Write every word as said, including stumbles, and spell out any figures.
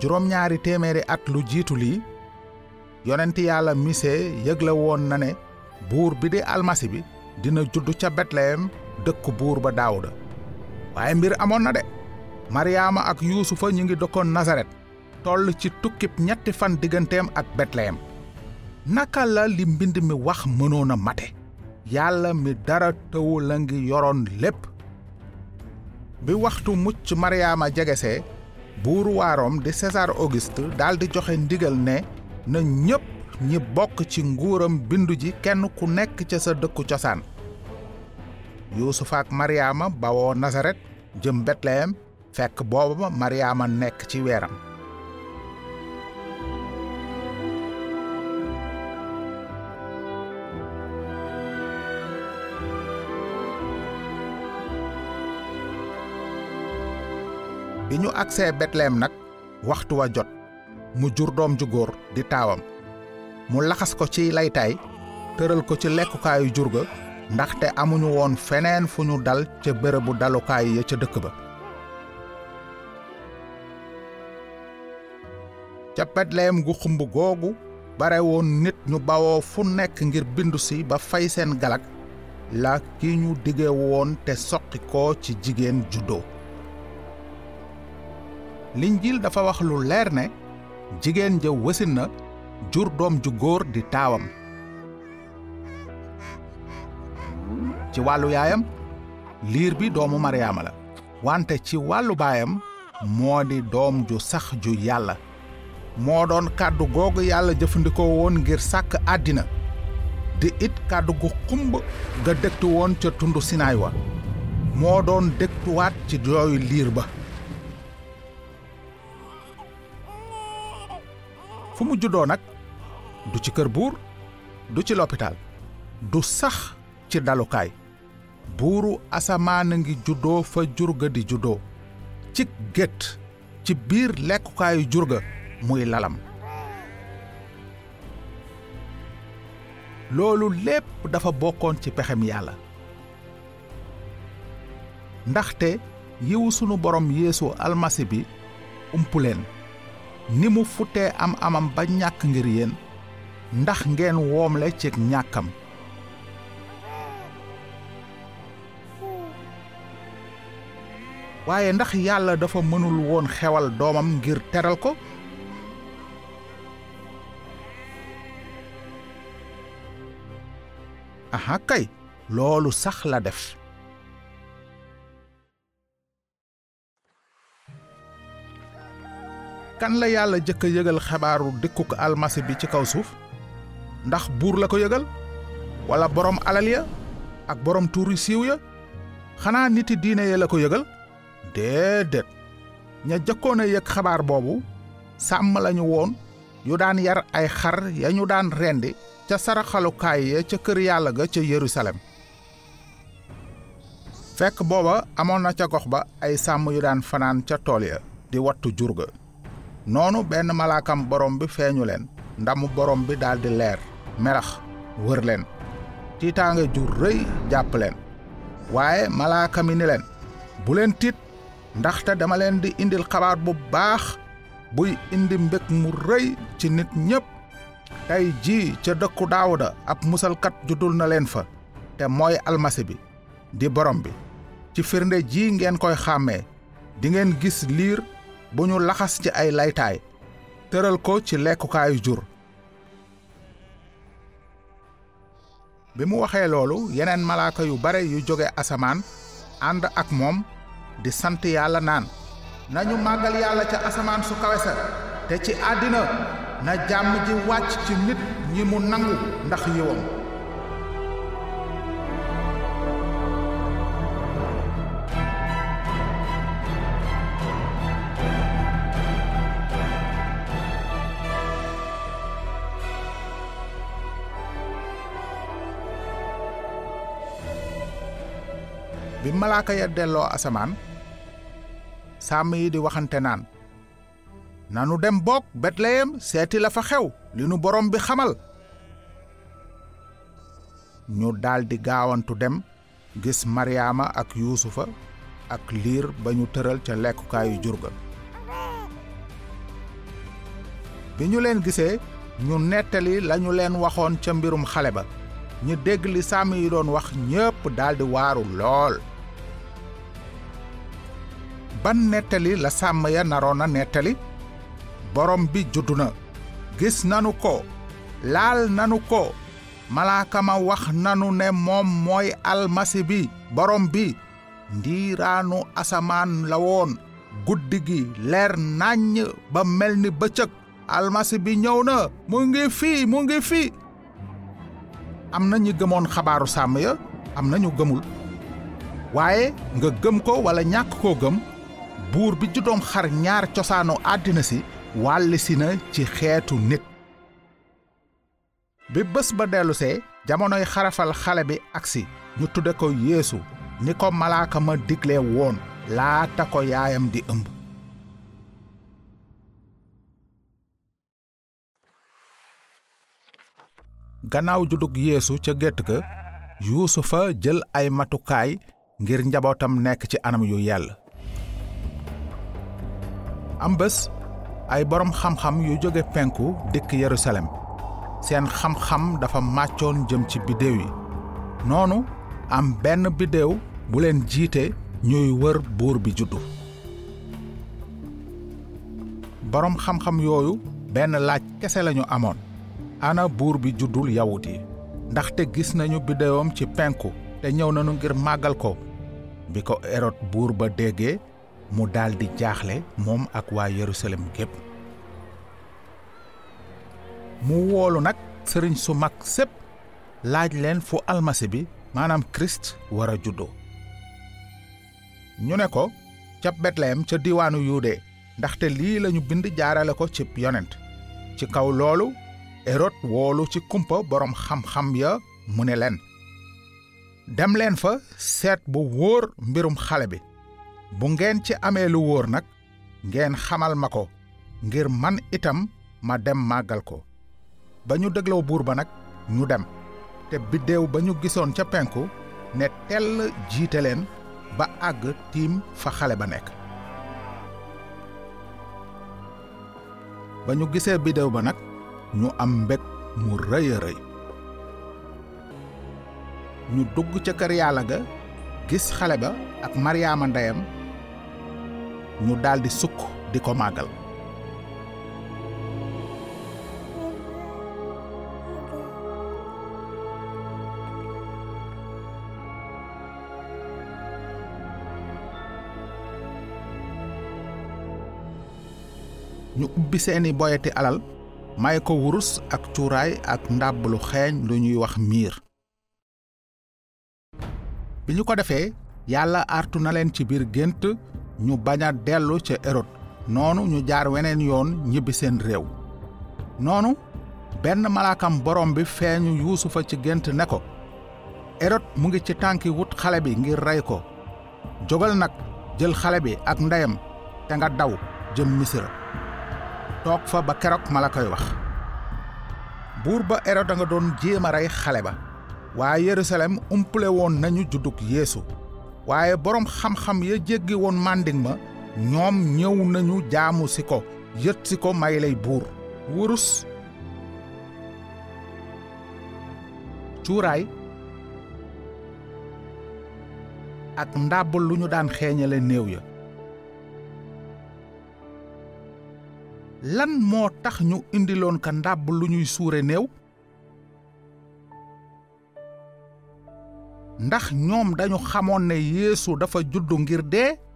juróom-ñaari téeméeri at lu jiitu lii yonent yàlla misee yëgle woon na ne buur bi di almasi bi dina judd ca Betlehem dëkku buur ba Daawuda. waaye mbir amoon na de Mariyaama ak Yuusufa ñu ngi dëkkoon Nasaret toll ci tukkib ñetti fan digganteem ak Betlehem. naka la li mbind mi wax mënoon a mate. yàlla mi dara tëwu la ngi yoroon lépp. bi waxtu mucc Mariyaama jegesee buur waaroom di César Auguste daldi joxe ndigal ne na ñépp ñi bokk ci nguuram bindu ji kenn ku nekk ca sa dëkku cosaan. Yuusufa ak Mariyaama bawoo Nasaret jëm Betlehem fekk booba Mariyaama nekk ci weeram. bi ñu agsee Betlehem nag waxtu wa jot mu jur doom ju góor di taawam mu laxas ko ci laytaay tëral ko ci lekkukaayu jur ga ndaxte amuñu woon feneen fu ñu dal ca bérébu dalukaay ya ca dëkk ba. ca Betlehem gu xumb googu bare woon nit ñu bawoo fu nekk ngir bindu si ba fay seen galak la ki ñu dige woon te soqi ko ci jigéen juddoo. Linjiil dafa wax lu leer ne jigéen ja wasin na jur doom ju góor di taawam. ci wàllu yaayam liir bi doomu Mariyaama la wante ci wàllu baayam moo di doom ju sax ju yàlla. moo doon kàddu googu yàlla jëfandikoo woon ngir sàkk àddina di it kàddu gu xumb ga dégtu woon ca tundu Sinaay wa moo doon dégtuwaat ci yooyu liir ba. fu mu juddoo nag du ci kër buur du ci lopitaal du sax ci dalukaay buuru asamaan ngi juddoo fa jur ga di juddoo ci gétt ci biir lekkukaayu jur ga muy lalam. loolu lépp dafa bokkoon ci pexem yàlla ndaxte yiwu sunu borom Yeesu almasi bi umpuleen ni mu futtee am amam ba ñàkk ngir yéen ndax ngeen woomle ci ñàkkam. waaye ndax yàlla dafa mënul woon xewal doomam ngir teral ko. aha kay loolu sax la def. kan la yàlla jëkk a yëgal xabaaru dikkuk almasi bi ci kaw suuf ndax buur la ko yëgal wala borom alal ya ak borom tuuri siiw ya xanaa niti diine ya la ko yëgal déedéet ña jëkkoon a yëg xabaar boobu sàmm lañu woon yu daan yar ay xar ya ñu daan rendi ca saraxalukaay ya ca kër yàlla ga ca Yerusalem fekk booba amoon na ca gox ba ay sàmm yu daan fanaan ca tool ya di wattu jur ga. noonu benn malaakam borom bi feeñu leen ndamu borom bi daldi leer melax wër leen tiitaange ju rëy jàpp leen waaye malaaka mi ni leen bu leen tiit ndaxte dama leen di indil xabaar bu baax buy indi mbég mu rëy ci nit ñépp. tey jii ca dëkku Daawuda ab musalkat juddul na leen fa te mooy almasi bi di borom bi. ci firnde ji ngeen koy xàmmee di ngeen gis liir bu ñu laxas ci ay laytaay tëral ko ci lekkukaayu jur. bi mu waxee loolu yeneen malaaka yu bare yu jóge asamaan ànd ak moom di sant yàlla naan nañu màggal yàlla ca asamaan su kawe sa te ci àddina na jàmm ji wàcc ci nit ñi mu nangu ndax yiwam. bi malaaka ya delloo asamaan sàmm yi di waxante naan nanu dem boog Betlehem seeti la fa xew li nu borom bi xamal. ñu daldi gaawantu dem gis Mariyaama ak Yuusufa ak liir ba ñu tëral ca lekkukaayu jur ga. bi ñu leen gisee ñu nettali lañu leen waxoon ca mbirum xale ba ñu dégg li sàmm yi doon wax ñëpp daldi waaru lool. Ban nettali la sàmm ya naroon a nettali? Borom bi juddu na. Gis nanu ko. Laal nanu ko. Malaaka ma wax nanu ne moom mooy almasi bi borom bi. Ndiiraanu asamaan la woon. Guddi gi leer nañ ba mel ni bëccëg. Almasi bi ñëw na. Mu ngi fii mu ngi fii. Am na ñu gëmoon xabaaru sàmm ya. Am na ñu gëmul. Waaye nga gëm ko wala ñàkk koo gëm. Buur bi juddoom xar ñaar cosaanu àddina si wàllisi na ci xeetu nit. Bi bés ba dellusee jamonoy xarafal xale bi agsi ñu tudde ko Yeesu ni ko malaaka ma digle woon laata ko yaayam di ëmb. Gannaaw juddug Yeesu ca gétt ga Yuusufa jël ay matukaay ngir njabootam nekk ci anam yu yàlla. Am bés ay borom xam-xam yu jóge penku dikk Yerusalem seen xam-xam dafa màccoon jëm ci biddeew yi noonu am benn biddeew bu leen jiite ñuy wër buur bi juddu. Borom xam-xam yooyu benn laaj kese lañu amoon ana buur bi juddul yawut yi ndaxte gis nañu biddeewam ci penku te ñëw nañu ngir màggal ko. Bi ko Erod buur ba déggee mu daldi jaaxle moom ak waa Yerusalem gépp. Mu woolu nag sëriñ su mag sépp laaj leen fu almasi bi maanaam Christ war a juddoo. Ñu ne ko ca Betlehem ca diwaanu Yuude ndaxte lii lañu bind jaarale ko ci yonent. Ci kaw loolu Erod woolu ci kumpa borom xam-xam ya mu ne leen. Dem leen fa seet bu wóor mbirum xale bi. Bu ngeen ci amee lu wóor nag ngeen xamal ma ko ngir man itam ma dem màggal ko. Ba ñu dégloo buur ba nag ñu dem te biddeew ba ñu gisoon ca penku ne tell jiite leen ba àgg tiim fa xale ba nekk. Ba ñu gisee biddeew ba nag ñu am mbég mu rëy a rëy. Ñu dugg ca kër Yàlla ga gis xale ba ak Maryaama ndeyam. Ñu daldi sukk di ko màggal. Ñu ubbi seeni boyeti alal may ko wurus ak cuuraay ak ndàbb lu xeeñ lu ñuy wax miir. Bi ñu ko defee Yàlla artu na leen ci biir gént. Ñu bañ a dellu ca Erod noonu ñu jaar weneen yoon ñibbi seen réew noonu benn malaakam borom bi feeñu Yuusufa ci gént ne ko Erod mu ngi ci tànki wut xale bi ngir rey ko jógal nag jël xale bi ak ndeyam te nga daw jëm Misra toog fa ba keroog ma la koy wax. Buur ba Erod a nga doon jéem a rey xale ba waa Yerusalem umpule woon nañu juddug Yeesu. Waaye borom xam-xam ya jéggi woon manding ma ñoom ñëw nañu jaamu si ko yët si ko may lay buur wurus cuuraay ak ndàbb lu ñu daan xeeñale néew ya. Lan moo tax ñu indiloon ka ndàbb lu ñuy suure néew? Ndax ñoom dañu xamoon ne Yeesu dafa juddu ngir dee?